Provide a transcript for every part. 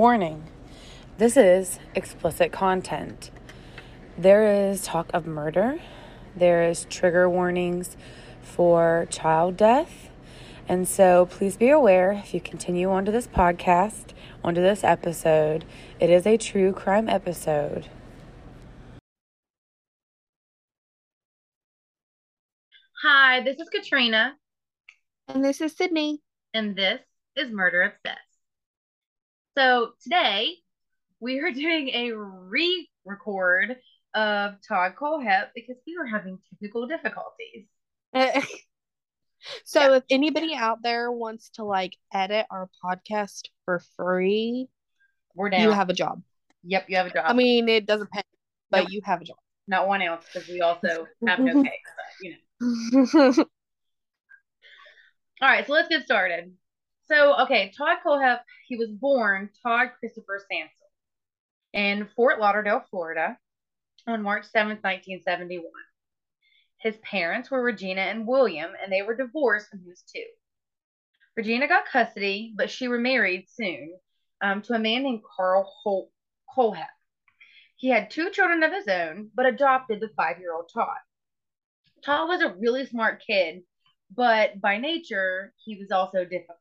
Warning, this is explicit content. There is talk of murder. There is trigger warnings for child death. And so please be aware if you continue onto this podcast, onto this episode, it is a true crime episode. Hi, this is Katrina. And this is Sydney. And this is Murder Obsessed. So today we are doing a re-record of Todd Kohlhepp because we were having technical difficulties. So yeah. If anybody out there wants to edit our podcast for free, we're down. You have a job. Yep, you have a job. I mean, it doesn't pay, but no, you have a job. Not 1 ounce, because we also have no pay, but you know. All right, so let's get started. So, okay, Todd Kohlhepp, he was born Todd Christopher Sanson in Fort Lauderdale, Florida on March 7th, 1971. His parents were Regina and William, and they were divorced when he was 2. Regina got custody, but she remarried soon to a man named Carl Kohlhepp. He had 2 children of his own, but adopted the 5-year-old Todd. Todd was a really smart kid, but by nature, he was also difficult.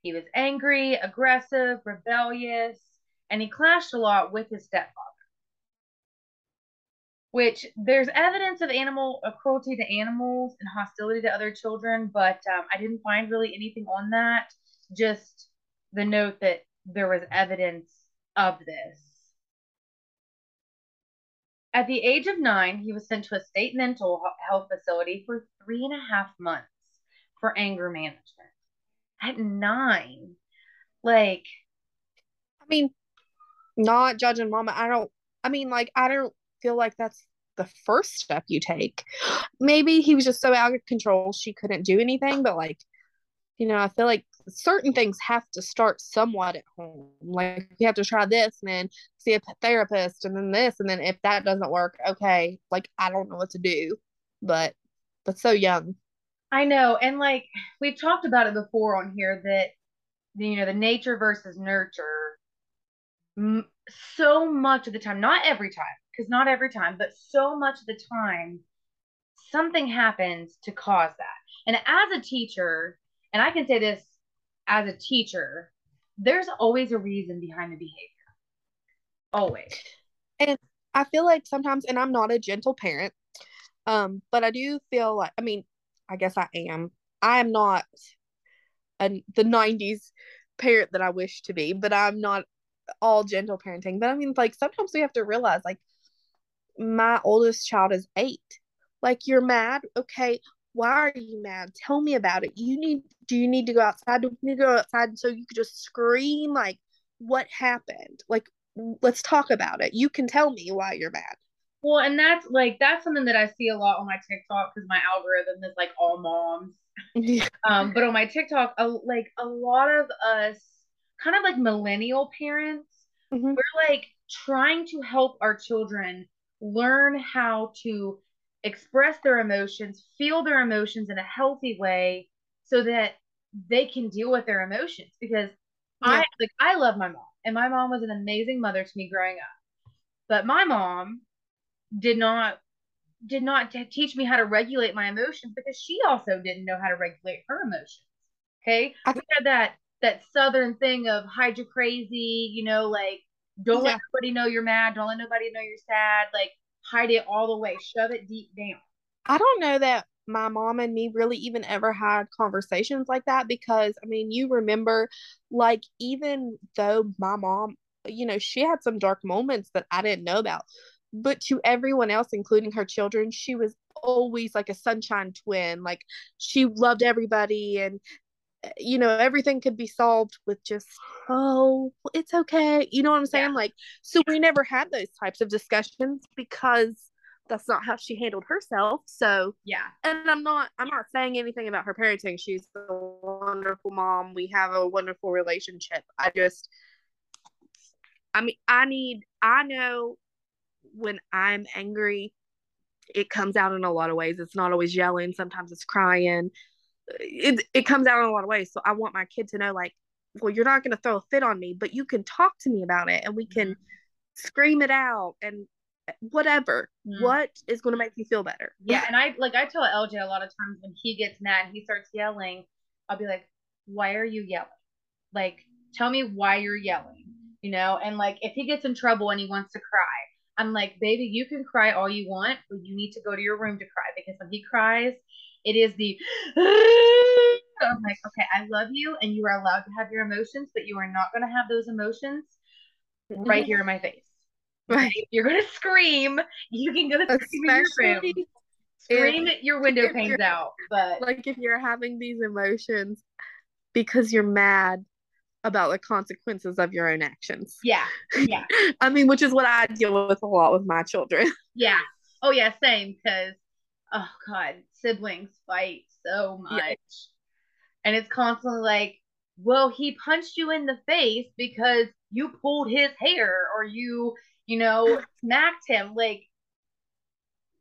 He was angry, aggressive, rebellious, and he clashed a lot with his stepfather. Which, there's evidence of cruelty to animals and hostility to other children, but I didn't find really anything on that. Just the note that there was evidence of this. At the age of 9, he was sent to a state mental health facility for 3.5 months for anger management. At 9, I mean, not judging Mama. I don't feel like that's the first step you take. Maybe he was just so out of control she couldn't do anything. But I feel like certain things have to start somewhat at home. Like, you have to try this and then see a therapist and then this. And then if that doesn't work, okay, I don't know what to do. But that's so young. I know. And we've talked about it before on here that, the nature versus nurture, so much of the time, not every time, because not every time, but so much of the time, something happens to cause that. And as a teacher, and I can say this, as a teacher, there's always a reason behind the behavior. Always. And I feel like sometimes, and I'm not a gentle parent, but I do feel I guess I am. I am not the 90s parent that I wish to be, but I'm not all gentle parenting. But sometimes we have to realize, my oldest child is 8. You're mad. Okay. Why are you mad? Tell me about it. Do you need to go outside? Do we need to go outside? So you could just scream, what happened? Let's talk about it. You can tell me why you're mad. Well, and that's something that I see a lot on my TikTok because my algorithm is all moms. But on my TikTok, a lot of us kind of millennial parents, mm-hmm. we're trying to help our children learn how to express their emotions, feel their emotions in a healthy way so that they can deal with their emotions. Because I love my mom, and my mom was an amazing mother to me growing up, but my mom did not teach me how to regulate my emotions because she also didn't know how to regulate her emotions. Okay. We had that Southern thing of hide your crazy, don't let nobody know you're mad. Don't let nobody know you're sad. Hide it all the way. Shove it deep down. I don't know that my mom and me really even ever had conversations like that because, you remember, even though my mom, she had some dark moments that I didn't know about. But to everyone else, including her children, she was always a sunshine twin. She loved everybody and, everything could be solved with just, oh, it's okay. You know what I'm saying? Yeah. So we never had those types of discussions because that's not how she handled herself. So, yeah. And I'm not saying anything about her parenting. She's a wonderful mom. We have a wonderful relationship. I know when I'm angry, it comes out in a lot of ways. It's not always yelling. Sometimes it's crying. It comes out in a lot of ways. So I want my kid to know, well, you're not going to throw a fit on me, but you can talk to me about it and we can scream it out and whatever. What is going to make you feel better? Yeah. And I tell LJ a lot of times when he gets mad, he starts yelling, I'll be like, why are you yelling? Like, tell me why you're yelling, you know? And like, if he gets in trouble and he wants to cry, I'm like, baby, you can cry all you want, but you need to go to your room to cry, because when he cries, it is the, I'm like, okay, I love you and you are allowed to have your emotions, but you are not going to have those emotions right here in my face. Right. If you're going to scream, you can go to scream in your room. Scream your window panes out. But like, if you're having these emotions because you're mad about the consequences of your own actions. Yeah. Yeah. I mean, which is what I deal with a lot with my children. Yeah. Oh yeah. Same. Cause oh God, siblings fight so much. Yeah. And it's constantly like, well, he punched you in the face because you pulled his hair or you smacked him. Like,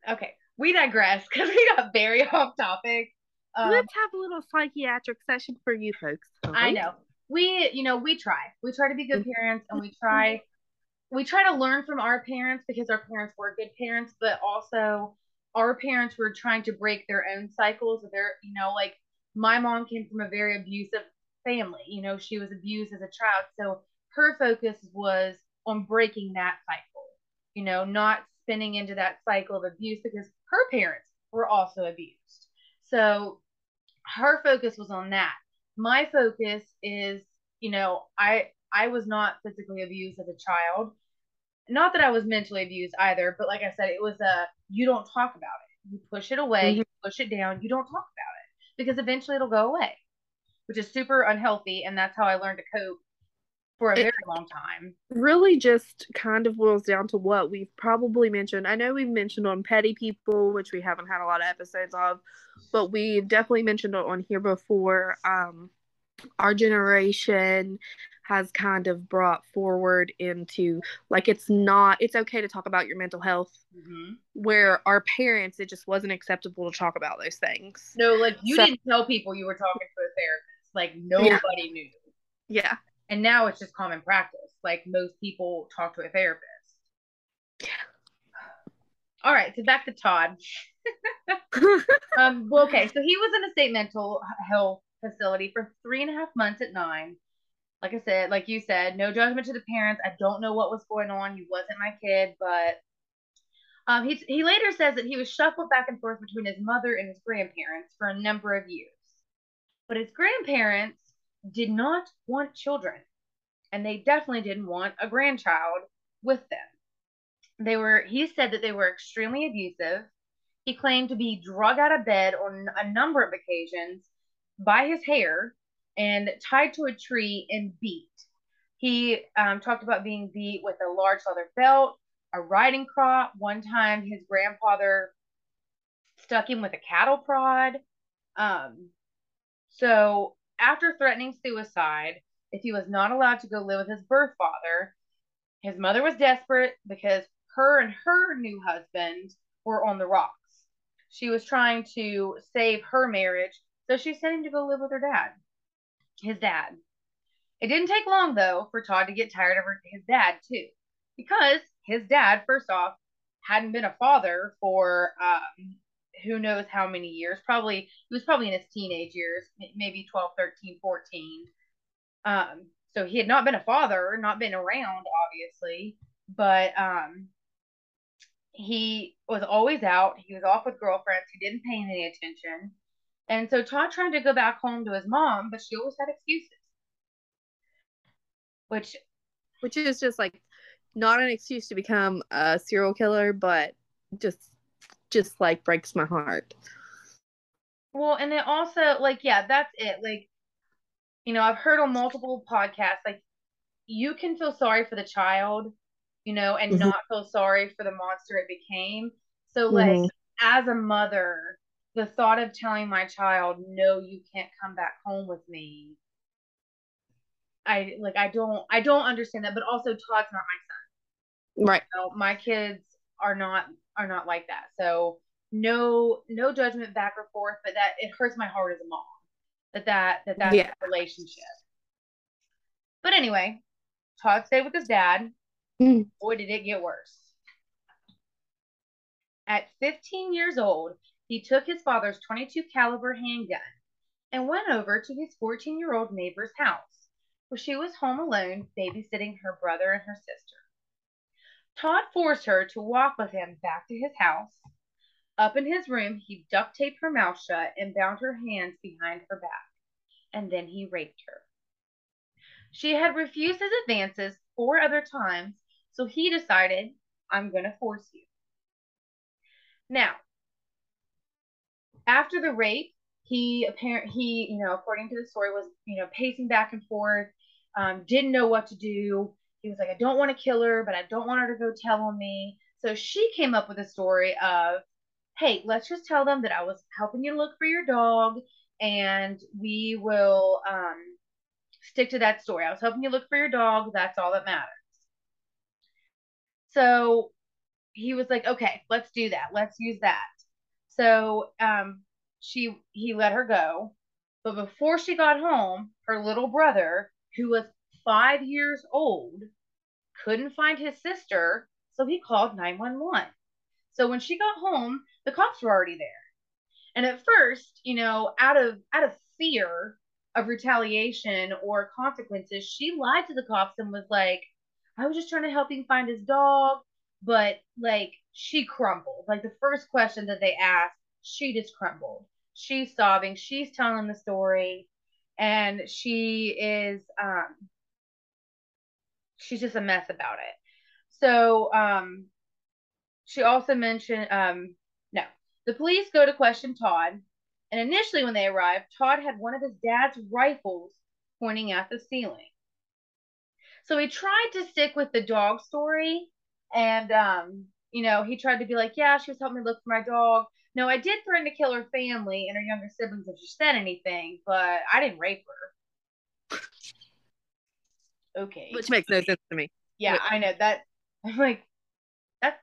okay, we digress because we got very off topic. Let's have a little psychiatric session for you folks. Okay? I know. We try to be good parents, and we try to learn from our parents, because our parents were good parents, but also our parents were trying to break their own cycles. Like my mom came from a very abusive family. She was abused as a child. So her focus was on breaking that cycle, not spinning into that cycle of abuse, because her parents were also abused. So her focus was on that. My focus is, I was not physically abused as a child. Not that I was mentally abused either, but like I said, it was you don't talk about it. You push it away, you push it down, you don't talk about it, because eventually it'll go away, which is super unhealthy. And that's how I learned to cope for a very long time. Really just kind of boils down to what we've probably mentioned. I know we've mentioned on petty people, which we haven't had a lot of episodes of, but we've definitely mentioned it on here before. Our generation has kind of brought forward into, like, it's okay to talk about your mental health, where our parents, it just wasn't acceptable to talk about those things. No, like, you didn't tell people you were talking to a therapist. Like, nobody knew. Yeah. And now it's just common practice. Like, most people talk to a therapist. Yeah. All right. So back to Todd. Okay. So he was in a state mental health facility for 3.5 months at 9. Like I said, like you said, no judgment to the parents. I don't know what was going on. He wasn't my kid, but he later says that he was shuffled back and forth between his mother and his grandparents for a number of years. But his grandparents did not want children, and they definitely didn't want a grandchild with them. He said that they were extremely abusive. He claimed to be dragged out of bed on a number of occasions by his hair and tied to a tree and beat. He talked about being beat with a large leather belt, a riding crop. One time his grandfather stuck him with a cattle prod. So after threatening suicide, if he was not allowed to go live with his birth father, his mother was desperate because her and her new husband were on the rocks. She was trying to save her marriage, so she sent him to go live with her dad. His dad. It didn't take long, though, for Todd to get tired of his dad, too, because his dad, first off, hadn't been a father for who knows how many years. He was probably in his teenage years, maybe 12, 13, 14. So he had not been a father, not been around, obviously, but he was always out. He was off with girlfriends. He didn't pay any attention. And so Todd tried to go back home to his mom, but she always had excuses. Which is just like not an excuse to become a serial killer, but just like breaks my heart. Well, and then also like, yeah, that's it. Like, I've heard on multiple podcasts, like you can feel sorry for the child, and not feel sorry for the monster it became. So like as a mother, the thought of telling my child, no, you can't come back home with me. I don't understand that, but also Todd's not my son. Right. My kids are not like that. So no judgment back or forth, but that it hurts my heart as a mom. That's the relationship. But anyway, Todd stayed with his dad. Boy, did it get worse. At 15 years old, he took his father's .22 caliber handgun and went over to his 14-year-old neighbor's house, where she was home alone babysitting her brother and her sister. Todd forced her to walk with him back to his house. Up in his room, he duct taped her mouth shut and bound her hands behind her back, and then he raped her. She had refused his advances 4 other times, so he decided, I'm going to force you. Now, after the rape, he according to the story, was, pacing back and forth, didn't know what to do. He was like, I don't want to kill her, but I don't want her to go tell on me. So she came up with a story of, hey, let's just tell them that I was helping you look for your dog, and we will stick to that story. I was helping you look for your dog. That's all that matters. So he was like, okay, let's do that. Let's use that. So he let her go. But before she got home, her little brother, who was 5 years old, couldn't find his sister. So he called 911. So when she got home, the cops were already there. And at first, out of fear of retaliation or consequences, she lied to the cops and was like, I was just trying to help him find his dog. But she crumbled. The first question that they asked, she just crumbled. She's sobbing. She's telling the story. And she is, she's just a mess about it. So, she also mentioned, the police go to question Todd. And initially when they arrived, Todd had one of his dad's rifles pointing at the ceiling. So he tried to stick with the dog story. And, he tried to be like, yeah, she was helping me look for my dog. No, I did threaten to kill her family and her younger siblings if she said anything, but I didn't rape her. Okay. Which makes no sense to me. Yeah, I know that. I'm like, that's,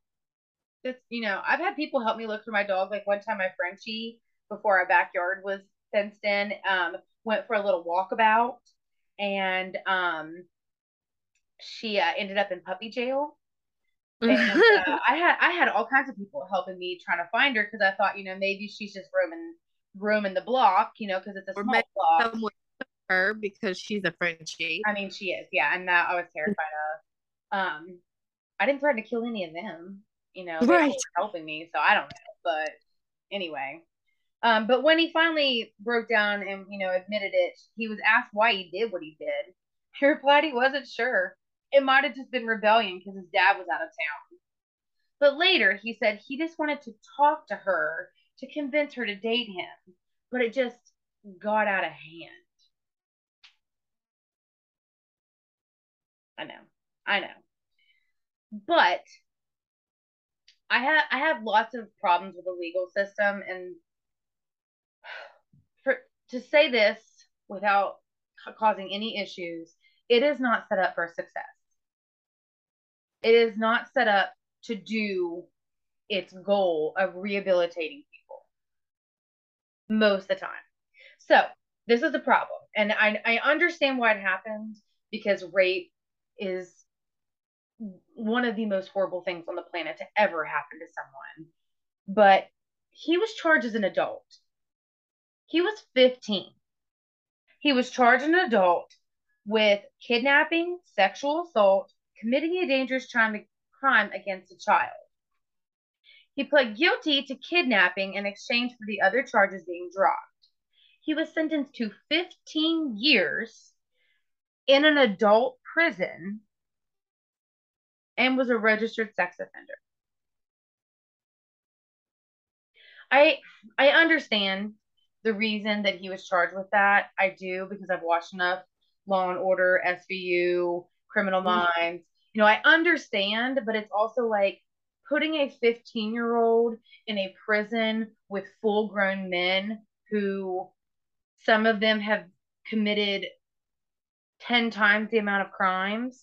I've had people help me look for my dog. One time my Frenchie, before our backyard was fenced in, went for a little walkabout, and she ended up in puppy jail. And, I had all kinds of people helping me trying to find her, because I thought, maybe she's just roaming the block, because it's a small block. Someone took her because she's a Frenchie. I mean, she is, yeah, and that I was terrified of. I didn't threaten to kill any of them, right. They were helping me, so I don't know. But anyway, but when he finally broke down and admitted it, he was asked why he did what he did. He replied he wasn't sure. It might have just been rebellion because his dad was out of town. But later, he said he just wanted to talk to her to convince her to date him. But it just got out of hand. I know. But I have lots of problems with the legal system. And to say this without causing any issues, it is not set up for success. It is not set up to do its goal of rehabilitating people most of the time. So this is the problem. And I understand why it happened, because rape is one of the most horrible things on the planet to ever happen to someone. But he was charged as an adult. He was 15. He was charged as an adult with kidnapping, sexual assault, committing a dangerous crime against a child. He pled guilty to kidnapping in exchange for the other charges being dropped. He was sentenced to 15 years in an adult prison and was a registered sex offender. I understand the reason that he was charged with that. I do, because I've watched enough Law and Order, SVU, Criminal Minds. I understand, but it's also putting a 15-year-old in a prison with full-grown men who some of them have committed 10 times the amount of crimes.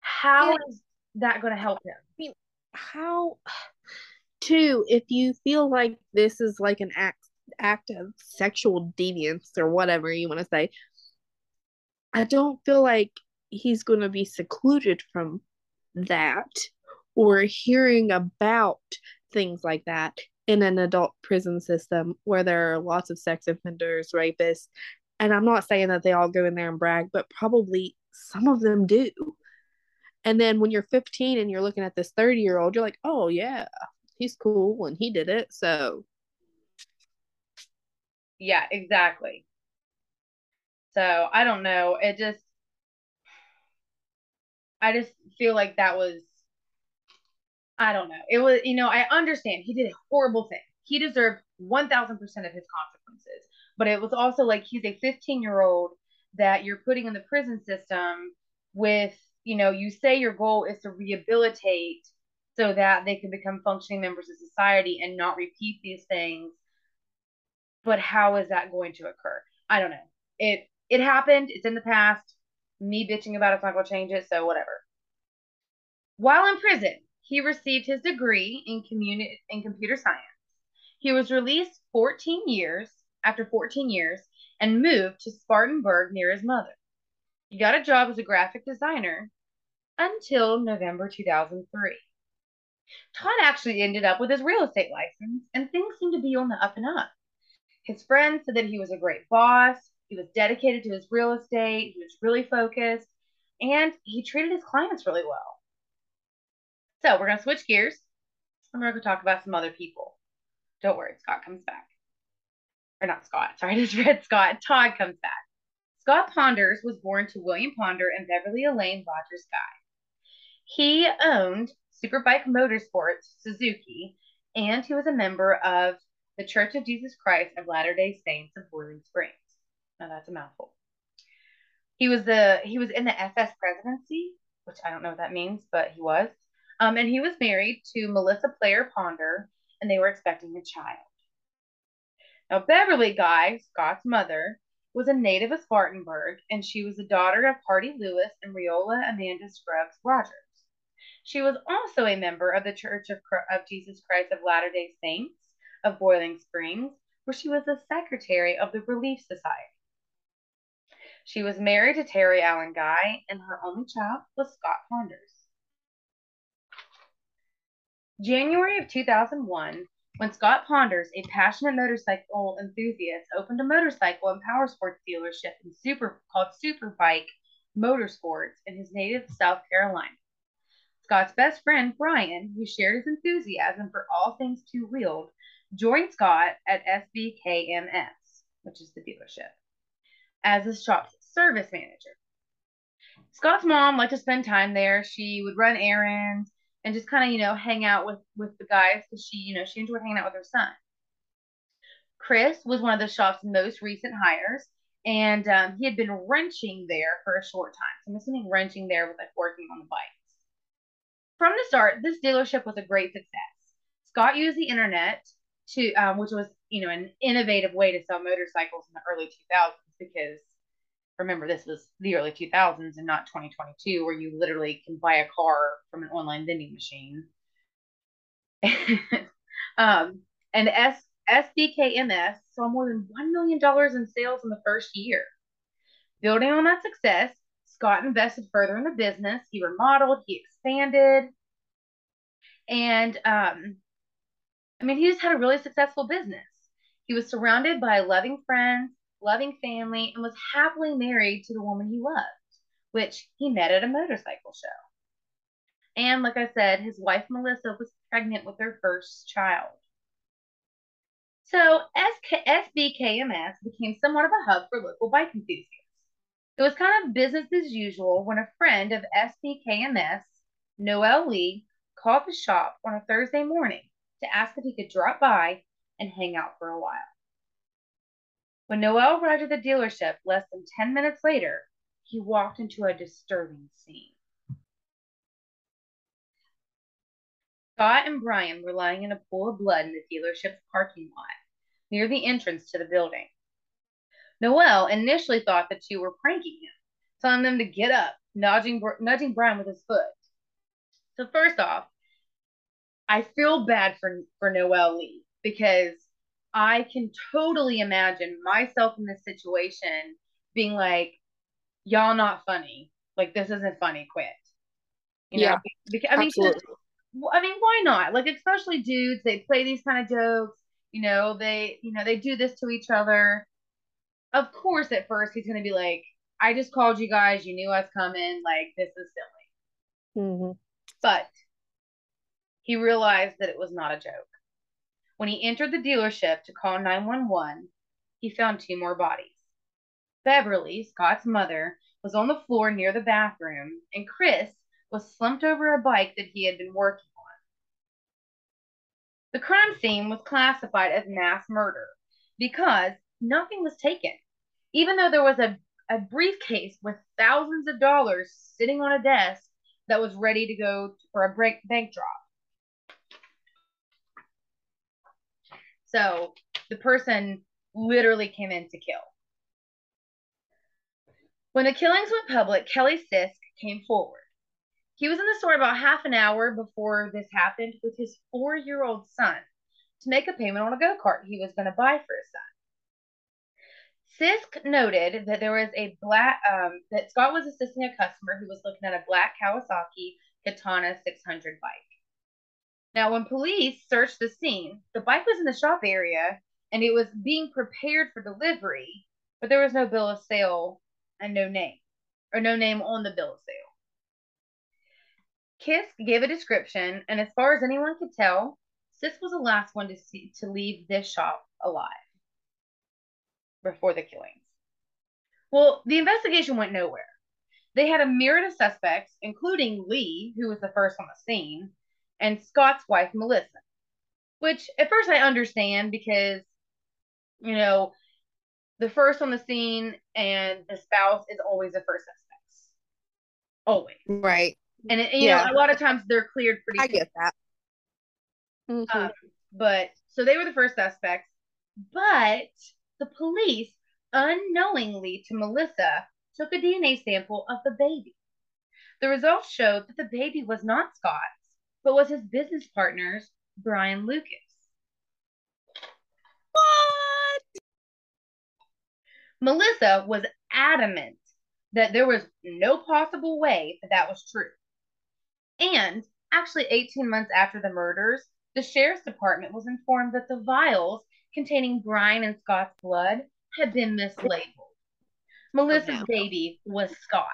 How is that going to help him? How, too, if you feel like this is an act of sexual deviance or whatever you want to say, I don't feel like he's going to be secluded from that or hearing about things like that in an adult prison system where there are lots of sex offenders, rapists. And I'm not saying that they all go in there and brag, but probably some of them do. And then when you're 15 and you're looking at this 30-year-old, you're like, oh, yeah, he's cool and he did it. So, yeah, exactly. So I don't know. I just feel like that was, I don't know. It was, you know, I understand he did a horrible thing. He deserved 1,000% of his consequences. But it was also like he's a 15-year-old that you're putting in the prison system with, you know, you say your goal is to rehabilitate so that they can become functioning members of society and not repeat these things. But how is that going to occur? I don't know. It happened. It's in the past. Me bitching about it's not going to change it. So whatever. While in prison, he received his degree in computer science. He was released after 14 years, and moved to Spartanburg near his mother. He got a job as a graphic designer until November 2003. Todd actually ended up with his real estate license, and things seemed to be on the up and up. His friends said that he was a great boss, he was dedicated to his real estate, he was really focused, and he treated his clients really well. So we're going to switch gears, and we're going to talk about some other people. Don't worry, Scott comes back. Or not Scott, sorry, I just read Scott. Todd comes back. Scott Ponders was born to William Ponder and Beverly Elaine Rogers Guy. He owned Superbike Motorsports Suzuki, and he was a member of the Church of Jesus Christ of Latter-day Saints of Boiling Springs. Now that's a mouthful. He was in the FS presidency, which I don't know what that means, but he was. And he was married to Melissa Player Ponder, and they were expecting a child. Now, Beverly Guy, Scott's mother, was a native of Spartanburg, and she was the daughter of Hardy Lewis and Riola Amanda Scruggs-Rodgers. She was also a member of the Church of Jesus Christ of Latter-day Saints of Boiling Springs, where she was the secretary of the Relief Society. She was married to Terry Allen Guy, and her only child was Scott Ponders. January of 2001, when Scott Ponders, a passionate motorcycle enthusiast, opened a motorcycle and power sports dealership called Superbike Motorsports in his native South Carolina. Scott's best friend, Brian, who shared his enthusiasm for all things two-wheeled, joined Scott at SBKMS, which is the dealership, as the shop's service manager. Scott's mom liked to spend time there. She would run errands and just kind of, you know, hang out with the guys because she, you know, she enjoyed hanging out with her son. Chris was one of the shop's most recent hires, and he had been wrenching there for a short time. So I'm assuming wrenching there was like working on the bikes. From the start, this dealership was a great success. Scott used the internet to, which was, you know, an innovative way to sell motorcycles in the early 2000s because, remember, this was the early 2000s and not 2022, where you literally can buy a car from an online vending machine. And SBKMS saw more than $1 million in sales in the first year. Building on that success, Scott invested further in the business. He remodeled, he expanded. And, I mean, he just had a really successful business. He was surrounded by loving friends, loving family, and was happily married to the woman he loved, which he met at a motorcycle show. And like I said, his wife, Melissa, was pregnant with their first child. So SBKMS became somewhat of a hub for local bike enthusiasts. It was kind of business as usual when a friend of SBKMS, Noel Lee, called the shop on a Thursday morning to ask if he could drop by and hang out for a while. When Noel arrived at the dealership less than 10 minutes later, he walked into a disturbing scene. Scott and Brian were lying in a pool of blood in the dealership's parking lot, near the entrance to the building. Noel initially thought the two were pranking him, telling them to get up, nudging Brian with his foot. So first off, I feel bad for Noel Lee, because I can totally imagine myself in this situation being like, y'all not funny. Like, this isn't funny. Quit. You know? Because, I mean, why not? Like, especially dudes, they play these kind of jokes. They do this to each other. Of course, at first he's going to be like, I just called you guys. You knew I was coming. Like, this is silly. Mm-hmm. But he realized that it was not a joke. When he entered the dealership to call 911, he found two more bodies. Beverly, Scott's mother, was on the floor near the bathroom, and Chris was slumped over a bike that he had been working on. The crime scene was classified as mass murder because nothing was taken, even though there was a briefcase with thousands of dollars sitting on a desk that was ready to go for a bank drop. So the person literally came in to kill. When the killings went public, Kelly Sisk came forward. He was in the store about half an hour before this happened with his 4-year-old son to make a payment on a go-kart he was going to buy for his son. Sisk noted that there was a black that Scott was assisting a customer who was looking at a black Kawasaki Katana 600 bike. Now, when police searched the scene, the bike was in the shop area and it was being prepared for delivery, but there was no bill of sale and no name on the bill of sale. Sisk gave a description, and as far as anyone could tell, Sisk was the last one to leave this shop alive before the killings. Well, the investigation went nowhere. They had a myriad of suspects, including Lee, who was the first on the scene, and Scott's wife, Melissa, which at first I understand because, the first on the scene and the spouse is always the first suspects. Always. Right. And, a lot of times they're cleared pretty quickly. I get that. Mm-hmm. So they were the first suspects, but the police, unknowingly to Melissa, took a DNA sample of the baby. The results showed that the baby was not Scott's, but was his business partner's, Brian Lucas. What? Melissa was adamant that there was no possible way that was true. And actually, 18 months after the murders, the sheriff's department was informed that the vials containing Brian and Scott's blood had been mislabeled. Melissa's baby was Scott's.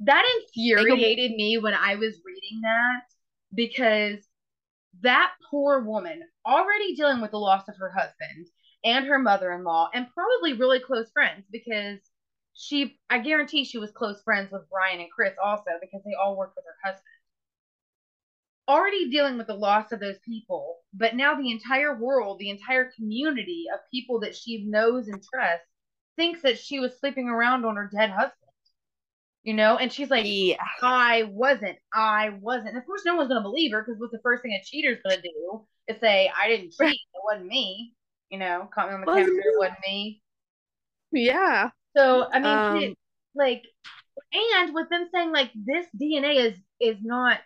That infuriated me when I was reading that, because that poor woman, already dealing with the loss of her husband and her mother-in-law and probably really close friends, because I guarantee she was close friends with Brian and Chris also, because they all worked with her husband. Already dealing with the loss of those people, but now the entire world, the entire community of people that she knows and trusts thinks that she was sleeping around on her dead husband. And she's like, I wasn't. And of course, no one's going to believe her, because what's the first thing a cheater's going to do is say, I didn't cheat. It wasn't me. Caught me on the camera. It wasn't me. Yeah. So, I mean, and with them saying, like, this DNA this is not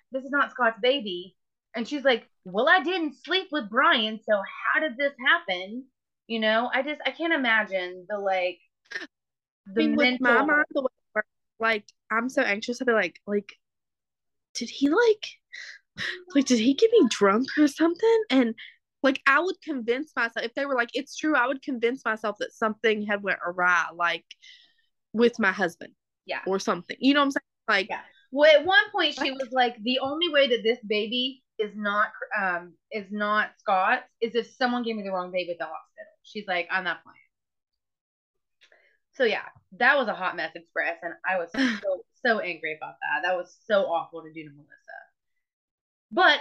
Scott's baby. And she's like, well, I didn't sleep with Brian, so how did this happen? I can't imagine the, like, the mental... With my mom, the way it works, like, I'm so anxious. I'll be like, did he, like, did he get me drunk or something? And, like, I would convince myself, if they were like, it's true, I would convince myself that something had went awry, like, with my husband. Yeah. Or something. You know what I'm saying? Like... Yeah. Well, at one point she was like, the only way that this baby is not Scott's is if someone gave me the wrong baby at the hospital. She's like, I'm not playing. So yeah, that was a hot mess express, and I was so angry about that. That was so awful to do to Melissa. But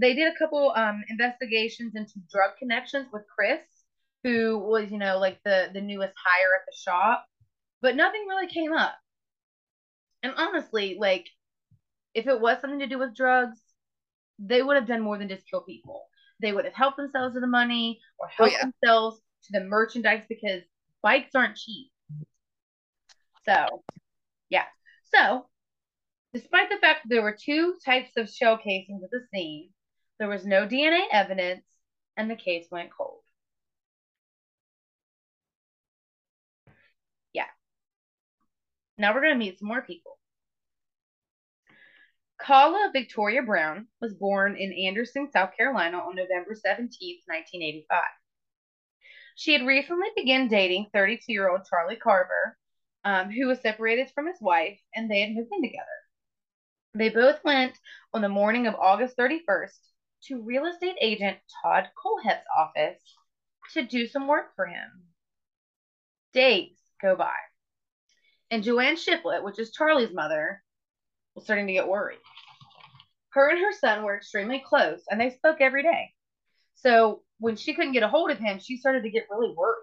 they did a couple investigations into drug connections with Chris, who was, the newest hire at the shop, but nothing really came up. And honestly, like, if it was something to do with drugs, they would have done more than just kill people. They would have helped themselves to the money or helped themselves to the merchandise, because bikes aren't cheap. So, yeah. So, despite the fact that there were two types of shell casings at the scene, there was no DNA evidence, and the case went cold. Yeah. Now we're going to meet some more people. Kala Victoria Brown was born in Anderson, South Carolina on November 17, 1985. She had recently begun dating 32-year-old Charlie Carver, who was separated from his wife, and they had moved in together. They both went on the morning of August 31st to real estate agent Todd Kohlhepp's office to do some work for him. Days go by, and Joanne Shiflett, which is Charlie's mother, was starting to get worried. Her and her son were extremely close, and they spoke every day. So when she couldn't get a hold of him, she started to get really worried.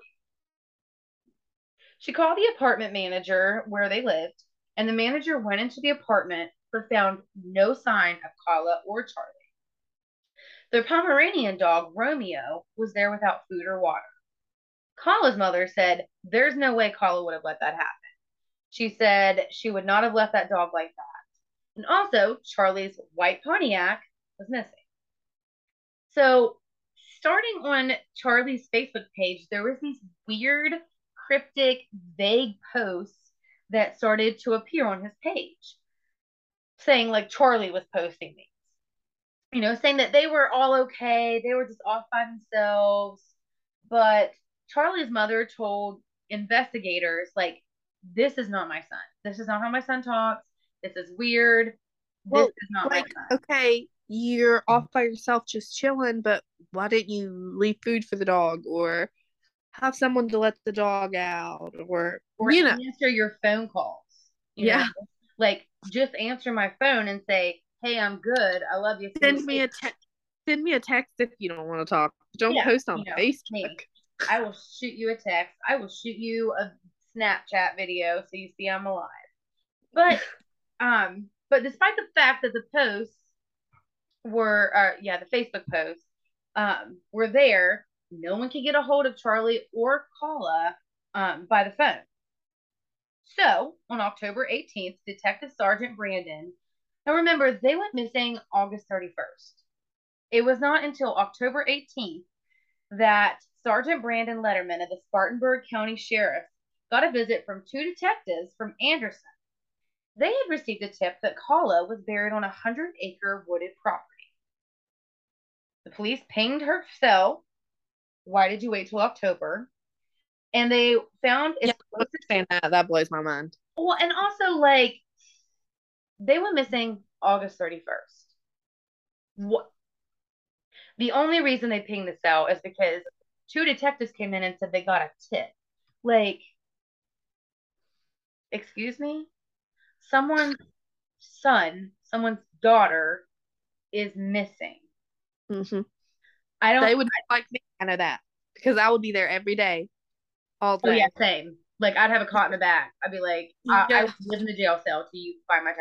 She called the apartment manager where they lived, and the manager went into the apartment but found no sign of Kala or Charlie. Their Pomeranian dog, Romeo, was there without food or water. Kala's mother said there's no way Kala would have let that happen. She said she would not have left that dog like that. And also, Charlie's white Pontiac was missing. So, starting on Charlie's Facebook page, there was these weird, cryptic, vague posts that started to appear on his page, saying, like, Charlie was posting these, you know, saying that they were all okay, they were just off by themselves. But Charlie's mother told investigators, like, this is not my son. This is not how my son talks. This is weird. Well, this is not like, my son. Okay, you're off by yourself just chilling, but why didn't you leave food for the dog or have someone to let the dog out or you know, answer your phone calls? You yeah. know? Like, just answer my phone and say, hey, I'm good. I love you. Send me a text if you don't want to talk. Don't post on Facebook. Hey, I will shoot you a text. I will shoot you a Snapchat video so you see I'm alive. But despite the fact that the posts were, the Facebook posts were there, no one could get a hold of Charlie or Kala by the phone. So, on October 18th, Detective Sergeant Brandon, now remember, they went missing August 31st. It was not until October 18th that Sergeant Brandon Letterman of the Spartanburg County Sheriff got a visit from two detectives from Anderson. They had received a tip that Kala was buried on a 100-acre wooded property. The police pinged her cell. Why did you wait till October? And they found that blows my mind. Well, and also, like, they went missing August 31st. What? The only reason they pinged the cell is because two detectives came in and said they got a tip. Like, excuse me? Someone's son, someone's daughter is missing. Mm-hmm. They would like me. I know that because I would be there every day. All day. Oh, yeah, same. Like, I'd have a cot in the back. I'd be like, I would live in the jail cell till you find my child.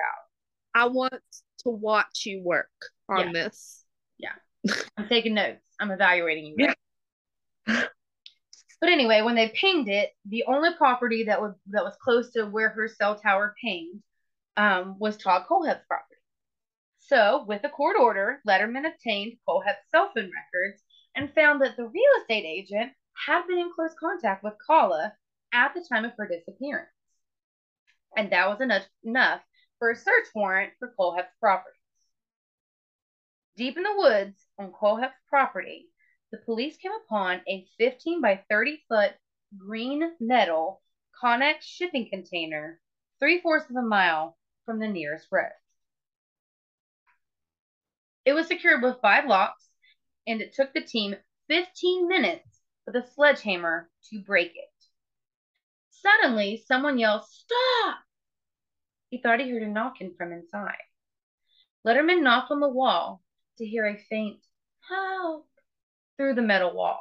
I want to watch you work on this. Yeah. I'm taking notes. I'm evaluating you. Yeah. Right? But anyway, when they pinged it, the only property that was close to where her cell tower pinged was Todd Kohlhepp's property. So, with a court order, Letterman obtained Kohlhepp's cell phone records and found that the real estate agent had been in close contact with Kala at the time of her disappearance. And that was enough for a search warrant for Kohlhepp's properties. Deep in the woods on Kohlhepp's property, the police came upon a 15 by 30 foot green metal Conex shipping container 3/4 of a mile from the nearest road. It was secured with 5 locks, and it took the team 15 minutes with a sledgehammer to break it. Suddenly, someone yelled, "Stop!" He thought he heard a knocking from inside. Letterman knocked on the wall to hear a faint "Help" through the metal wall.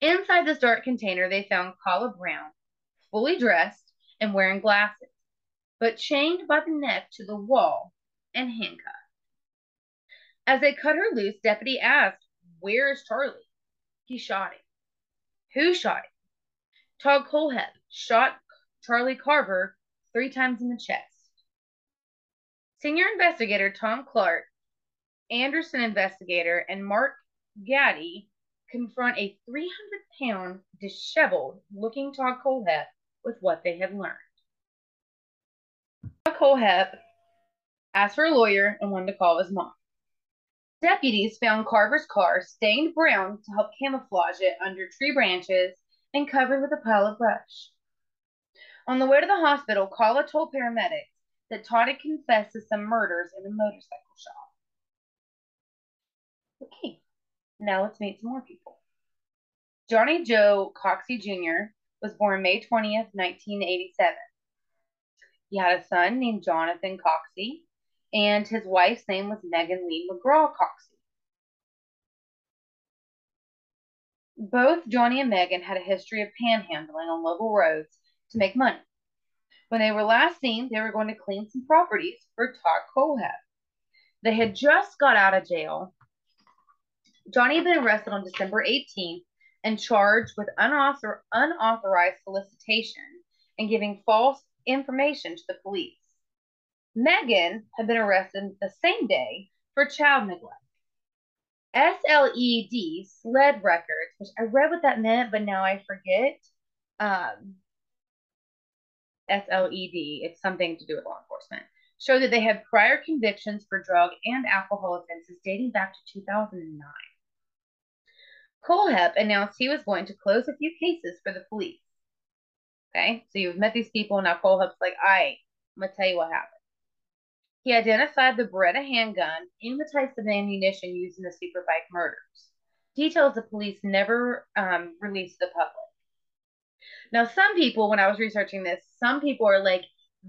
Inside this dark container, they found Kala Brown, fully dressed and wearing glasses, but chained by the neck to the wall and handcuffed. As they cut her loose, Deputy asked, "Where is Charlie?" He shot him. Who shot him? Todd Kohlhepp shot Charlie Carver 3 times in the chest. Senior investigator Tom Clark, Anderson investigator, and Mark Gaddy confront a 300-pound, disheveled-looking Todd Kohlhepp with what they had learned. Kohlhepp asked for a lawyer and wanted to call his mom. Deputies found Carver's car stained brown to help camouflage it under tree branches and covered with a pile of brush. On the way to the hospital, Kala told paramedics that Todd had confessed to some murders in a motorcycle shop. Okay, now let's meet some more people. Johnny Joe Coxie Jr. was born May 20th, 1987. He had a son named Jonathan Coxie, and his wife's name was Megan Leigh McCraw Coxie. Both Johnny and Megan had a history of panhandling on local roads to make money. When they were last seen, they were going to clean some properties for Todd Kohlhepp. They had just got out of jail. Johnny had been arrested on December 18th and charged with unauthorized solicitation and giving false information to the police. Megan had been arrested the same day for child neglect. SLED records, which I read what that meant, but now I forget. SLED, it's something to do with law enforcement, show that they had prior convictions for drug and alcohol offenses dating back to 2009. Kohlhepp announced he was going to close a few cases for the police. Okay, so you've met these people, now Kohlhepp's like, all right, I'm going to tell you what happened. He identified the Beretta handgun and the types of ammunition used in the Superbike murders. Details the police never released to the public. Now, some people, when I was researching this, some people are like,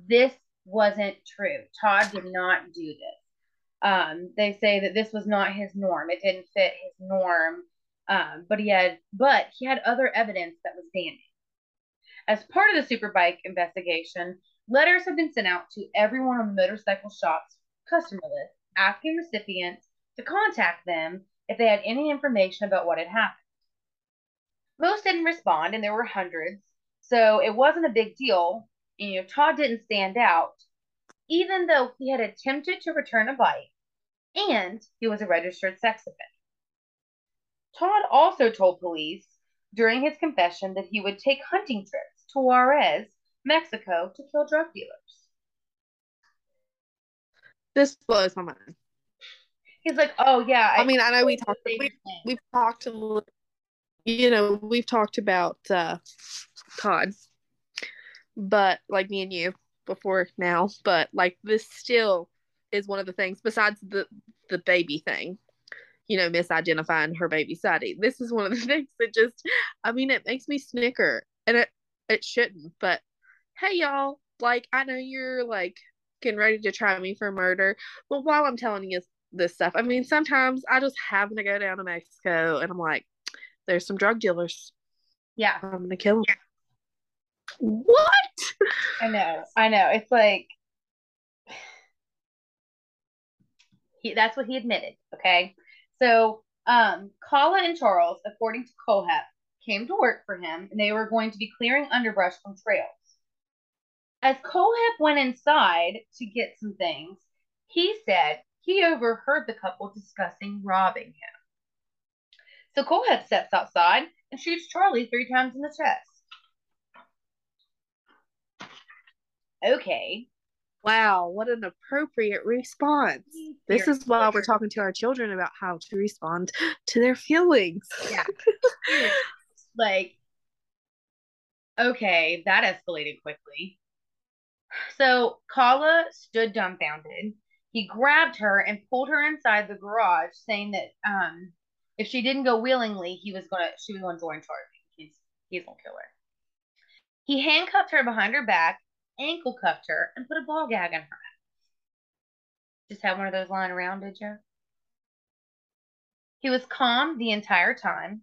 this wasn't true. Todd did not do this. They say that this was not his norm. It didn't fit his norm, but he had other evidence that was damning. As part of the Superbike investigation, letters have been sent out to everyone on the motorcycle shop's customer list asking recipients to contact them if they had any information about what had happened. Most didn't respond, and there were hundreds, so it wasn't a big deal. And, you know, Todd didn't stand out, even though he had attempted to return a bike, and he was a registered sex offender. Todd also told police during his confession that he would take hunting trips to Juarez, Mexico, to kill drug dealers. This blows my mind. He's like, oh yeah. I mean, I know we've talked a little, you know, we've talked about Todd, but like me and you before now, but like this still is one of the things besides the baby thing, you know, misidentifying her baby Sadie. This is one of the things that just, I mean, it makes me snicker, and it shouldn't, but hey, y'all, like, I know you're, like, getting ready to try me for murder, but while I'm telling you this stuff, I mean, sometimes I just happen to go down to Mexico, and I'm like, there's some drug dealers. Yeah. I'm going to kill them. Yeah. What? I know. It's like, that's what he admitted, okay? So, Kala and Charles, according to Kohlhepp, came to work for him, and they were going to be clearing underbrush from trails. As Kohlhepp went inside to get some things, he said he overheard the couple discussing robbing him. So Kohlhepp steps outside and shoots Charlie 3 times in the chest. Okay. Wow, what an appropriate response. This is why we're talking to our children about how to respond to their feelings. Yeah. Like, okay, that escalated quickly. So Kala stood dumbfounded. He grabbed her and pulled her inside the garage, saying that if she didn't go willingly, she was gonna join Charlie. He's gonna kill her. He handcuffed her behind her back, ankle cuffed her, and put a ball gag on her. Just had one of those lying around, did you? He was calm the entire time,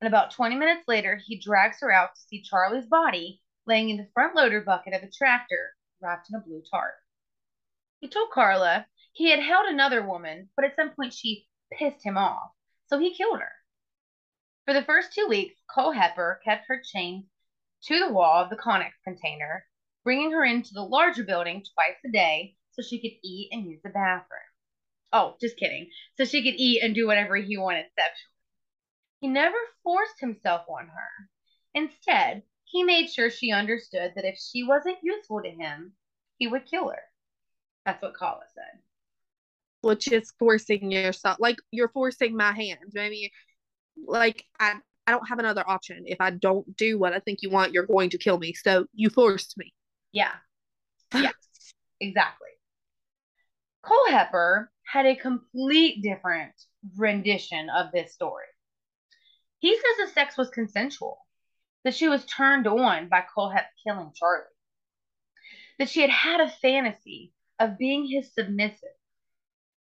and about 20 minutes later, he drags her out to see Charlie's body laying in the front loader bucket of a tractor, wrapped in a blue tarp. He told Kala he had held another woman, but at some point she pissed him off, so he killed her. For the first 2 weeks, Kohlhepp kept her chained to the wall of the Conex container, bringing her into the larger building twice a day so she could eat and use the bathroom. Oh, just kidding. So she could eat and do whatever he wanted sexually. He never forced himself on her. Instead, he made sure she understood that if she wasn't useful to him, he would kill her That's what Kala said. Which is forcing yourself, like you're forcing my hands. Maybe like I don't have another option. If I don't do what I think you want, you're going to kill me. So you forced me. Yeah. Yeah. Exactly. Kohlhepper had a complete different rendition of this story. He says the sex was consensual, that she was turned on by Kohlhepp killing Charlie, that she had had a fantasy of being his submissive,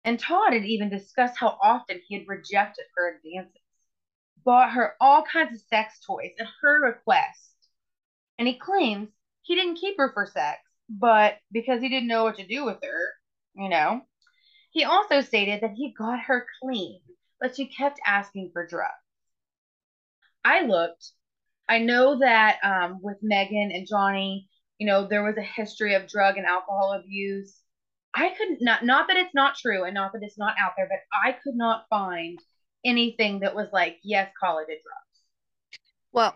and Todd had even discussed how often he had rejected her advances, bought her all kinds of sex toys at her request, and he claims he didn't keep her for sex, but because he didn't know what to do with her, you know. He also stated that he got her clean, but she kept asking for drugs. I looked. I know that with Megan and Johnny, you know, there was a history of drug and alcohol abuse. I could not that it's not true and not that it's not out there, but I could not find anything that was like, yes, Kala did drugs. Well,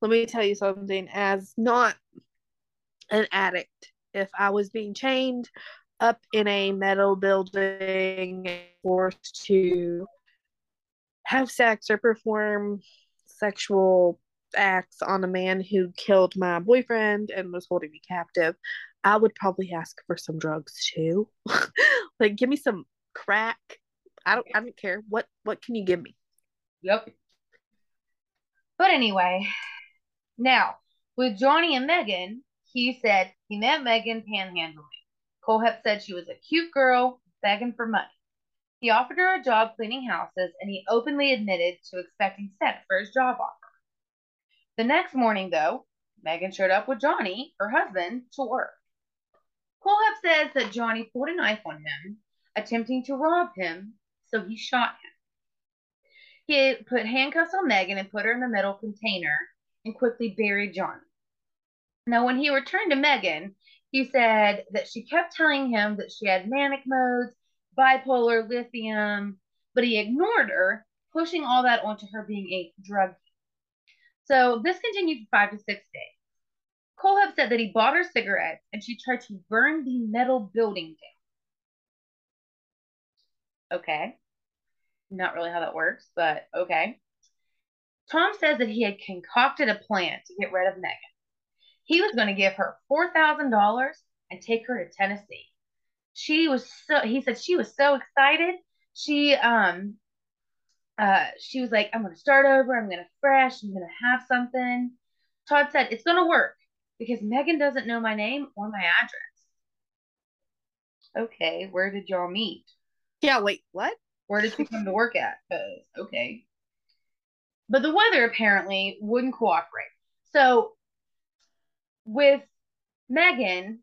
let me tell you something. As not an addict, if I was being chained up in a metal building, forced to have sex or perform sexual acts on a man who killed my boyfriend and was holding me captive, I would probably ask for some drugs too. Like, give me some crack. I don't care. What can you give me? Yep. But anyway, now with Johnny and Megan, he said he met Megan panhandling. Kohlhepp said she was a cute girl begging for money. He offered her a job cleaning houses, and he openly admitted to expecting sex for his job offer. The next morning, though, Megan showed up with Johnny, her husband, to work. Kohlhepp says that Johnny pulled a knife on him, attempting to rob him, so he shot him. He put handcuffs on Megan and put her in a metal container and quickly buried Johnny. Now, when he returned to Megan, he said that she kept telling him that she had manic modes, bipolar, lithium, but he ignored her, pushing all that onto her being a drug. So this continued for 5 to 6 days. Kohlhepp said that he bought her cigarettes and she tried to burn the metal building down. Okay. Not really how that works, but okay. Tom says that he had concocted a plan to get rid of Megan. He was going to give her $4,000 and take her to Tennessee. He said she was so excited. She was like, I'm going to start over. I'm going to fresh. I'm going to have something. Todd said, it's going to work because Megan doesn't know my name or my address. Okay. Where did y'all meet? Yeah. Wait, what? Where did she come to work at? Okay. But the weather apparently wouldn't cooperate. So with Megan,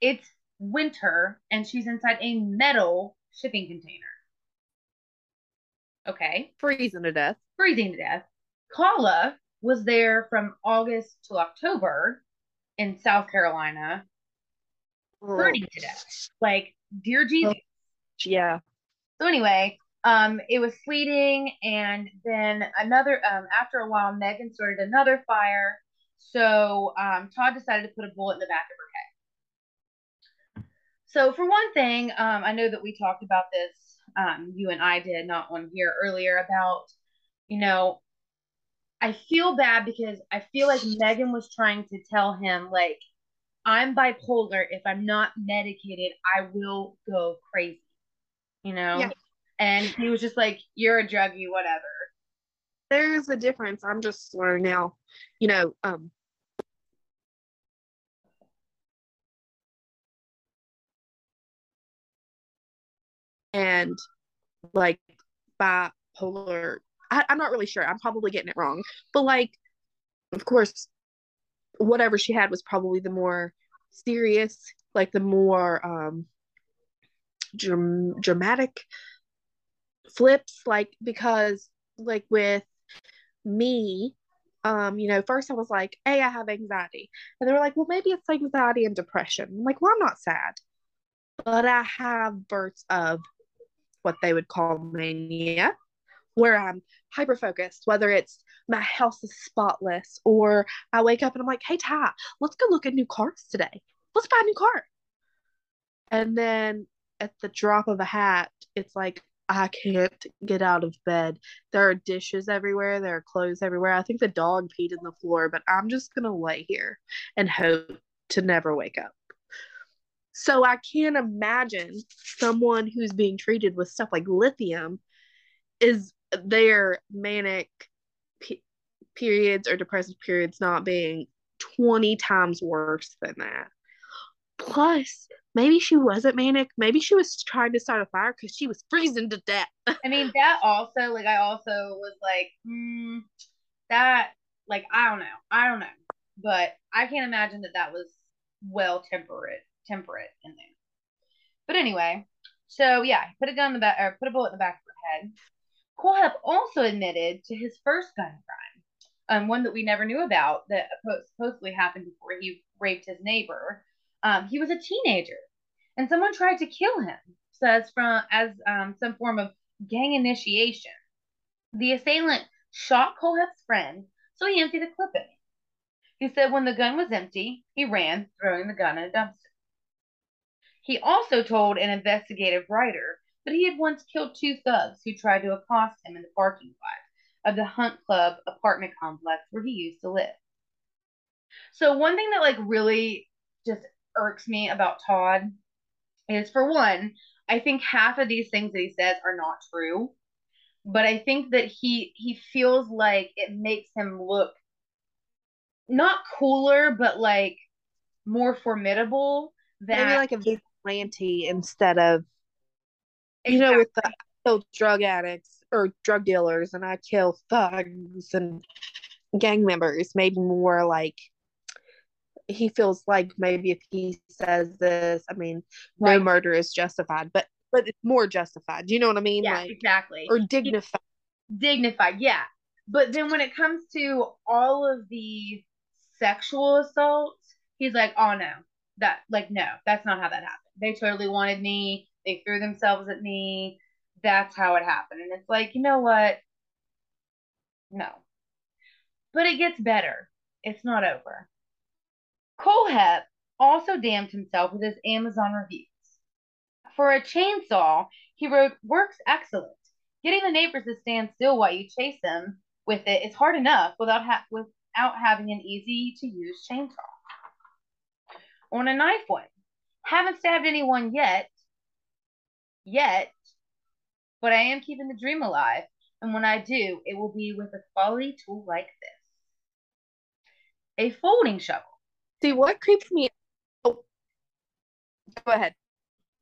it's winter and she's inside a metal shipping container. Okay. Freezing to death. Kala was there from August to October in South Carolina. Oh. Burning to death. Like, dear Jesus. Yeah. So anyway, it was sleeting, and then another, after a while, Megan started another fire. So Todd decided to put a bullet in the back of her head. So for one thing, I know that we talked about this, you and I did, not on here earlier, about, you know, I feel bad because I feel like Megan was trying to tell him, like, I'm bipolar. If I'm not medicated, I will go crazy, you know? Yeah. And he was just like, you're a druggie, whatever. There's a difference. I'm just learning now, you know, and like bipolar, I'm not really sure. I'm probably getting it wrong, but like, of course, whatever she had was probably the more serious, like the more dramatic flips, like, because like with me, you know, first I was like, hey, I have anxiety, and they were like, well, maybe it's anxiety and depression. I'm like, well, I'm not sad, but I have bursts of what they would call mania, where I'm hyper focused, whether it's my house is spotless, or I wake up and I'm like, hey Ty, let's go look at new cars today, let's buy a new car. And then at the drop of a hat, it's like, I can't get out of bed. There are dishes everywhere. There are clothes everywhere. I think the dog peed in the floor, but I'm just going to lay here and hope to never wake up. So I can't imagine someone who's being treated with stuff like lithium is their manic periods or depressive periods not being 20 times worse than that. Plus, maybe she wasn't manic. Maybe she was trying to start a fire because she was freezing to death. I mean, that also, like, I also was like, that, like, I don't know. But I can't imagine that was well-temperate in there. But anyway, so yeah, he put a gun in the back, or put a bullet in the back of her head. Kohlhepp also admitted to his first gun crime, one that we never knew about that supposedly happened before he raped his neighbor. He was a teenager, and someone tried to kill him, says from as some form of gang initiation. The assailant shot Kohlhepp's friend, so he emptied a clip at him. He said when the gun was empty, he ran, throwing the gun in a dumpster. He also told an investigative writer that he had once killed two thugs who tried to accost him in the parking lot of the Hunt Club apartment complex where he used to live. So one thing that, like, really just irks me about Todd is, for one, I think half of these things that he says are not true, but I think that he feels like it makes him look not cooler, but like more formidable. That maybe like a vigilante instead of, you know, with the, I kill drug addicts or drug dealers and I kill thugs and gang members. Maybe more like he feels like maybe if he says this, I mean, right, no murder is justified, but it's more justified. You know what I mean? Yeah, like, exactly. Or dignified. Dignified, yeah. But then when it comes to all of the sexual assaults, he's like, oh no, that, like, no, that's not how that happened. They totally wanted me. They threw themselves at me. That's how it happened. And it's like, you know what? No. But it gets better. It's not over. Kohlhepp also damned himself with his Amazon reviews. For a chainsaw, he wrote, "Works excellent. Getting the neighbors to stand still while you chase them with it is hard enough without having an easy-to-use chainsaw." On a knife one, haven't stabbed anyone yet, but I am keeping the dream alive, and when I do, it will be with a quality tool like this. A folding shovel. See, what creeps me out? Oh. Go ahead,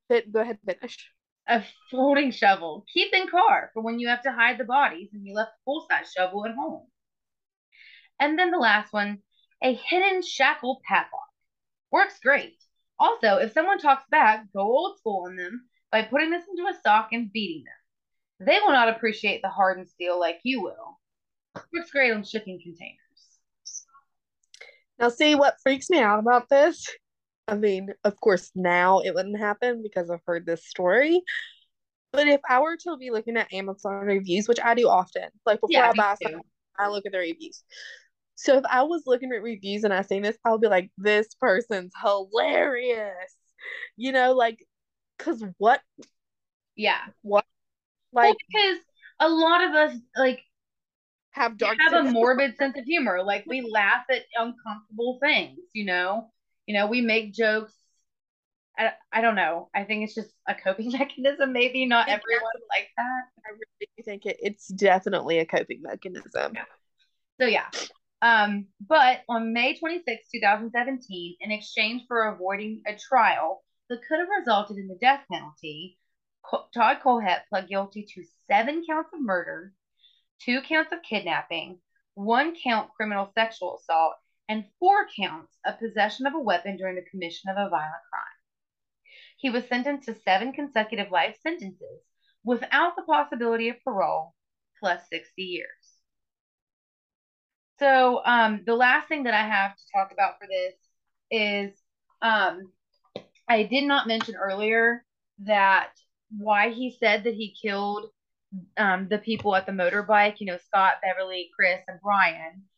finish. A folding shovel. Keep in car for when you have to hide the bodies and you left the full-size shovel at home. And then the last one, a hidden shackle padlock. Works great. Also, if someone talks back, go old school on them by putting this into a sock and beating them. They will not appreciate the hardened steel like you will. Works great on shipping containers. Now, see what freaks me out about this? I mean, of course, now it wouldn't happen because I've heard this story. But if I were to be looking at Amazon reviews, which I do often, like before I buy something, I look at the reviews. So if I was looking at reviews and I seen this, I would be like, this person's hilarious. You know, like, because what? Yeah. What? Like, well, because a lot of us, like, have a morbid sense of humor. Like, we laugh at uncomfortable things, you know? You know, we make jokes. I don't know. I think it's just a coping mechanism. Maybe not everyone like that. I really think it's definitely a coping mechanism. Yeah. So, yeah. But on May 26, 2017, in exchange for avoiding a trial that could have resulted in the death penalty, Todd Kohlhepp pled guilty to 7 counts of murder, 2 counts of kidnapping, 1 count criminal sexual assault, and 4 counts of possession of a weapon during the commission of a violent crime. He was sentenced to 7 consecutive life sentences without the possibility of parole, plus 60 years. So the last thing that I have to talk about for this is I did not mention earlier that why he said that he killed the people at the motorbike, you know, Scott, Beverly, Chris, and Brian.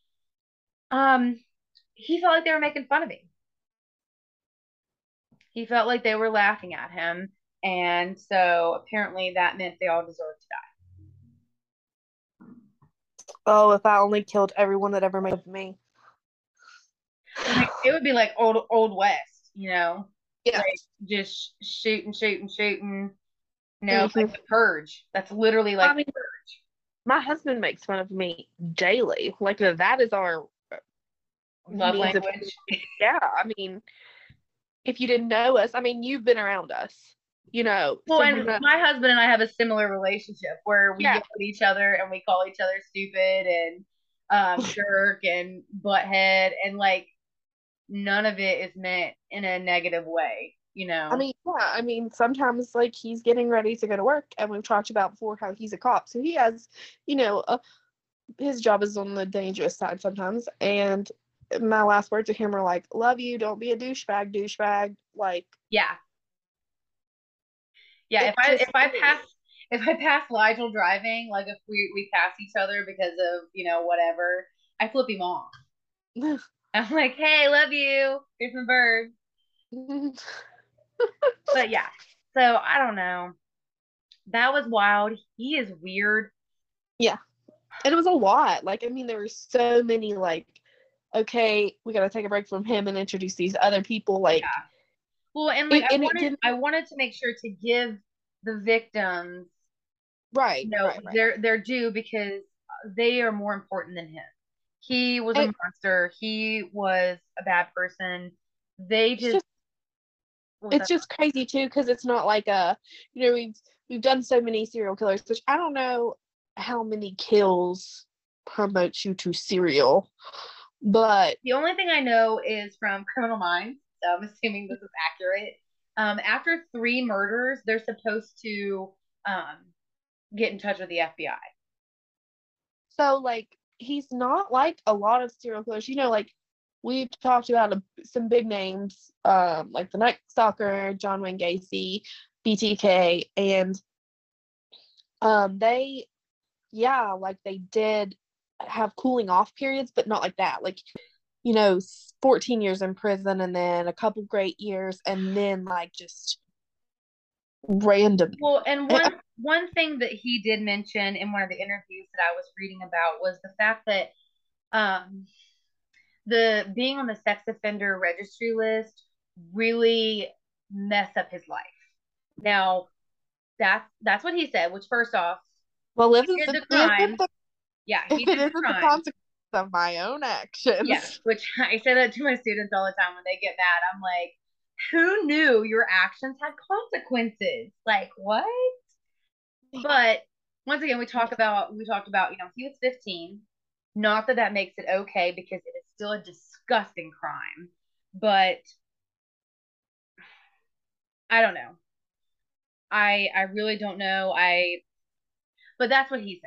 He felt like they were making fun of me. He felt like they were laughing at him. And so apparently that meant they all deserved to die. Oh, if I only killed everyone that ever made me. It would be like old West, you know? Yeah. Like just shooting. No, it's like the Purge. That's literally like the Purge. My husband makes fun of me daily. Like, that is our love language. Yeah, I mean, if you didn't know us, I mean, you've been around us, you know. Well, and my husband and I have a similar relationship where we yell at each other and we call each other stupid and jerk and butthead, and like none of it is meant in a negative way, you know. I mean, yeah, I mean, sometimes like he's getting ready to go to work, and we've talked about before how he's a cop, so he has, you know, his job is on the dangerous side sometimes, and my last words to him were like, love you, don't be a douchebag, like, yeah. If I pass Ligel driving, like if we pass each other because of, you know, whatever, I flip him off. I'm like, hey, love you, here's my bird. But yeah, so I don't know, that was wild. He is weird. Yeah, and it was a lot. Like, I mean, there were so many, like, okay, we gotta take a break from him and introduce these other people. Like, yeah. Well, and like I wanted to make sure to give the victims right. Their due, because they are more important than him. He was a monster. He was a bad person. They it's just crazy too, because it's not like a, you know, we've done so many serial killers, which I don't know how many kills promotes you to serial. But the only thing I know is from Criminal Minds, so I'm assuming this is accurate. After 3 murders, they're supposed to get in touch with the FBI. So, like, he's not like a lot of serial killers. You know, like, we've talked about some big names, like the Night Stalker, John Wayne Gacy, BTK, and they did have cooling off periods, but not like that. Like, you know, 14 years in prison and then a couple great years and then like just random. Well, and one thing that he did mention in one of the interviews that I was reading about was the fact that the being on the sex offender registry list really messed up his life. Now that's what he said, which first off, well, if it's a crime. Yeah, he did the consequence of my own actions. Yeah, which I say that to my students all the time when they get mad. I'm like, who knew your actions had consequences? Like, what? But once again, we talked about, you know, he was 15. Not that makes it okay, because it is still a disgusting crime. But I don't know. I really don't know. But that's what he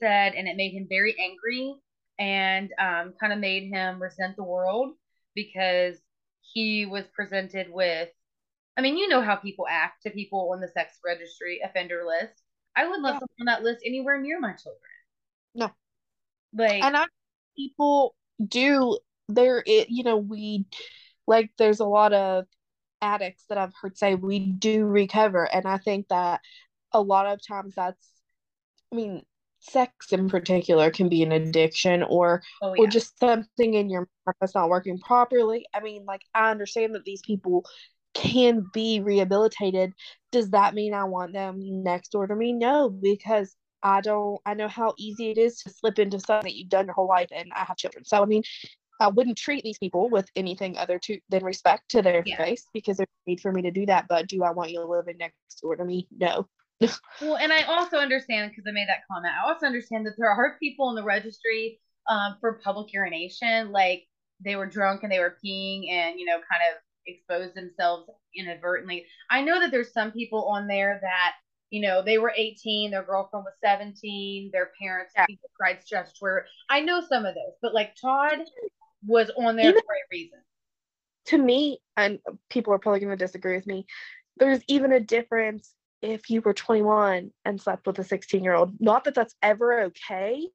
said. And it made him very angry and kind of made him resent the world, because he was presented with, I mean, you know how people act to people on the sex registry offender list. I wouldn't let someone on that list anywhere near my children. No. Like, and people do there. You know, we, like, there's a lot of addicts that I've heard say we do recover, and I think that a lot of times that's, I mean, sex in particular can be an addiction or just something in your mind that's not working properly. I mean, like, I understand that these people can be rehabilitated. Does that mean I want them next door to me? No, because I know how easy it is to slip into something that you've done your whole life, and I have children. So, I mean, I wouldn't treat these people with anything other than respect to their face, because there's a need for me to do that. But do I want you living next door to me? No. Well, and I also understand, because I made that comment, I also understand that there are people on the registry for public urination. Like, they were drunk and they were peeing and, you know, kind of exposed themselves inadvertently. I know that there's some people on there that, you know, they were 18, their girlfriend was 17, their parents cried stress. I know some of those, but like Todd was on there for a reason. To me, and people are probably going to disagree with me, there's even a difference if you were 21 and slept with a 16-year-old. Not that that's ever okay,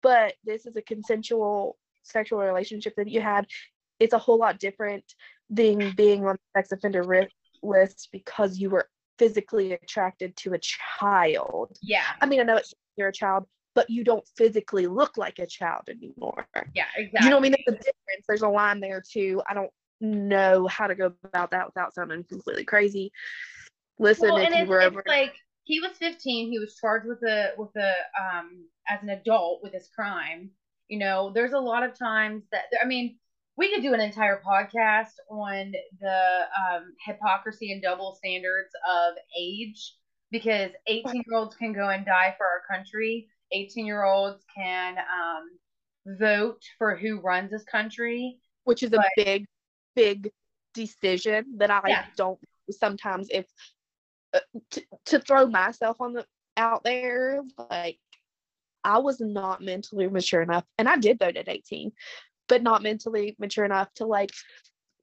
but this is a consensual sexual relationship that you had. it's a whole lot different than being on the sex offender list because you were physically attracted to a child. Yeah. I mean, I know it's you're a child, but you don't physically look like a child anymore. Yeah, exactly. You know what I mean? That's the difference. There's a line there too. I don't know how to go about that without sounding completely crazy. Listen, well, if you were over, like, he was 15, he was charged with a as an adult with his crime. You know, there's a lot of times that, I mean, we could do an entire podcast on the hypocrisy and double standards of age, because 18-year-olds can go and die for our country. 18-year-olds can vote for who runs this country. Which is a big, big decision that I don't sometimes, if to throw myself out there, like, I was not mentally mature enough, and I did vote at 18, but not mentally mature enough to, like,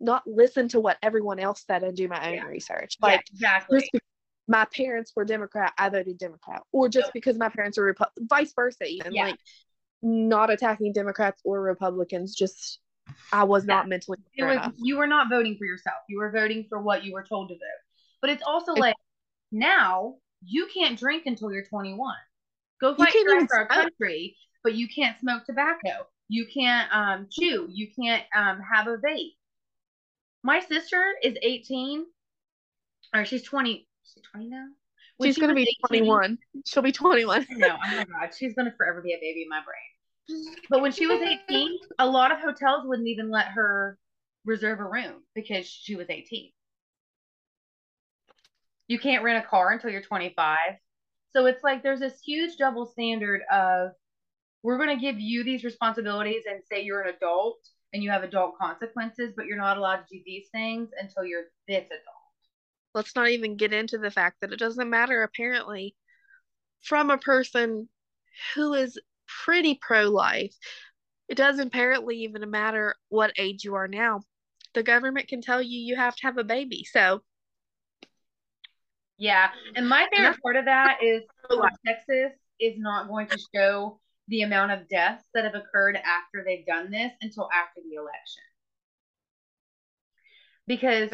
not listen to what everyone else said and do my own research. Like, exactly. My parents were Democrat, I voted Democrat, or just because my parents were Republican, vice versa, even like, not attacking Democrats or Republicans, just I was not mentally mature enough. You were not voting for yourself, you were voting for what you were told to vote. But it's also like, now you can't drink until you're 21. Go fight for our country, but you can't smoke tobacco. You can't chew. You can't have a vape. My sister is 18, or she's 20. Is she 20 now? When she's going to be 18, 21. She'll be 21. No, oh my God. She's going to forever be a baby in my brain. But when she was 18, a lot of hotels wouldn't even let her reserve a room because she was 18. You can't rent a car until you're 25. So it's like there's this huge double standard of, we're going to give you these responsibilities and say you're an adult and you have adult consequences, but you're not allowed to do these things until you're this adult. Let's not even get into the fact that it doesn't matter, apparently, from a person who is pretty pro-life. It doesn't apparently even matter what age you are now. The government can tell you you have to have a baby, so... Yeah, and my favorite part of that is Texas is not going to show the amount of deaths that have occurred after they've done this until after the election. Because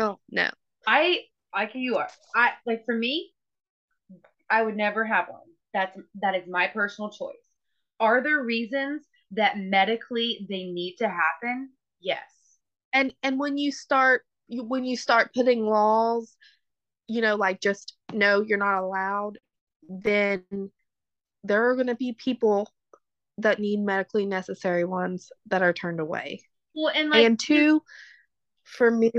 for me, I would never have one. That is my personal choice. Are there reasons that medically they need to happen? Yes. And when you start putting laws, you know, like, just, no, you're not allowed, then there are going to be people that need medically necessary ones that are turned away. Well, and like, and two, for me,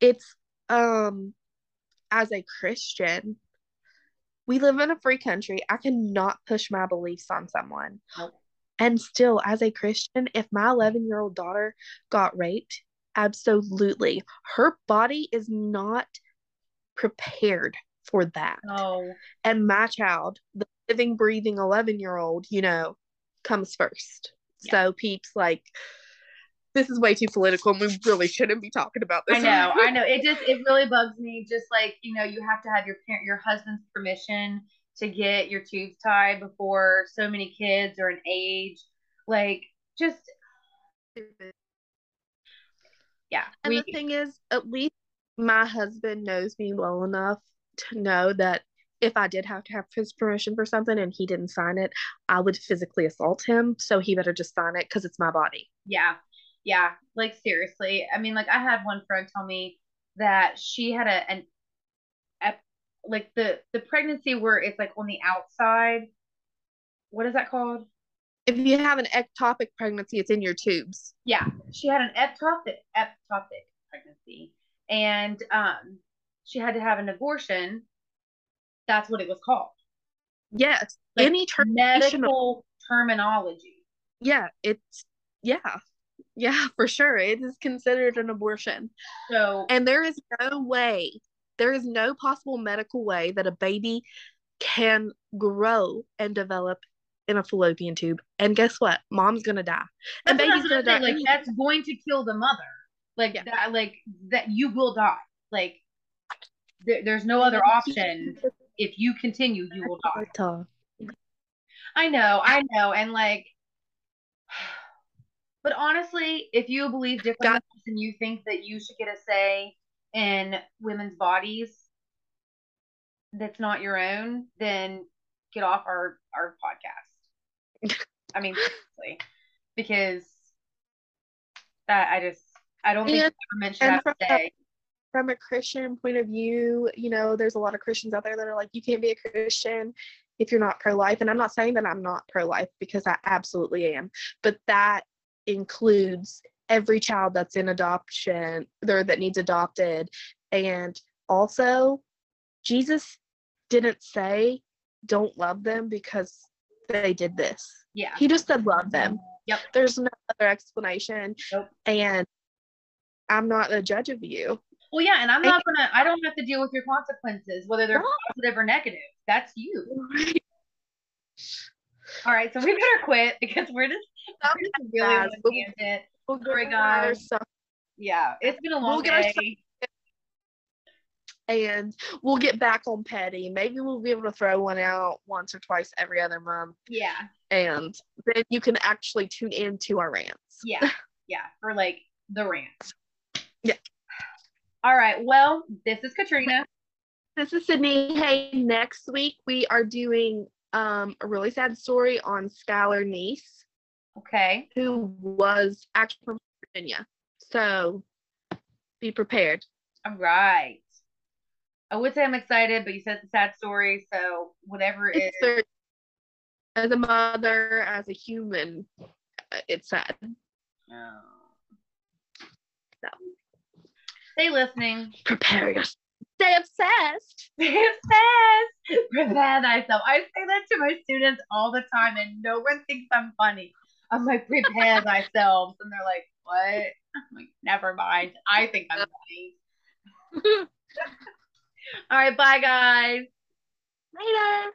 it's, as a Christian, we live in a free country. I cannot push my beliefs on someone. Okay. And still, as a Christian, if my 11-year-old daughter got raped, absolutely, her body is not prepared for that. Oh. And my child, the living, breathing 11-year-old, you know, comes first. Yeah. So peeps, like, this is way too political and we really shouldn't be talking about this. I know. It really bugs me. Just like, you know, you have to have your husband's permission to get your tubes tied before so many kids are an age. Like, just yeah. And the thing is, at least my husband knows me well enough to know that if I did have to have his permission for something and he didn't sign it, I would physically assault him. So he better just sign it because it's my body. Yeah. Yeah. Like, seriously. I mean, like, I had one friend tell me that she had the pregnancy where it's like on the outside. What is that called? If you have an ectopic pregnancy, it's in your tubes. Yeah. She had an ectopic pregnancy, and she had to have an abortion. That's what it was called. Yes. Like, any medical terminology. Yeah. It's, yeah. Yeah, for sure. It is considered an abortion. So, and there is no possible medical way that a baby can grow and develop in a fallopian tube, and guess what? Mom's gonna die, and baby's gonna die. Like, that's going to kill the mother. Like, yeah. That, like, that you will die. Like, there's no other option. If you continue, you will die. I know, and like, But honestly, if you believe differently and you think that you should get a say in women's bodies that's not your own, then get off our podcast. I mean, seriously, because that I don't think government should have a say. From a Christian point of view, you know, there's a lot of Christians out there that are like, you can't be a Christian if you're not pro-life. And I'm not saying that I'm not pro-life, because I absolutely am. But that includes every child that's in adoption or that needs adopted. And also, Jesus didn't say don't love them because they did this. Yeah. He just said love them. Yep. There's no other explanation. Nope. And I'm not a judge of you. Well, yeah, and I don't have to deal with your consequences, whether they're positive or negative. That's you. Right. All right, so we better quit because we're just really on a tangent. We'll go on. Yeah, it's been a long day. And we'll get back on Petty. Maybe we'll be able to throw one out once or twice every other month. Yeah. And then you can actually tune in to our rants. Yeah, yeah, for like the rants. Yeah. All right, well, this is Katrina. This is Sydney. Hey, next week we are doing a really sad story on Skylar Neese. Okay. Who was actually from Virginia. So be prepared. All right. I would say I'm excited, but you said it's a sad story, so whatever it is. As a mother, as a human, it's sad. Oh. So. Stay listening. Prepare yourself. Stay obsessed. Stay obsessed. Prepare thyself. I say that to my students all the time, and no one thinks I'm funny. I'm like, prepare thyself. And they're like, what? I'm like, never mind. I think I'm funny. All right. Bye, guys. Later.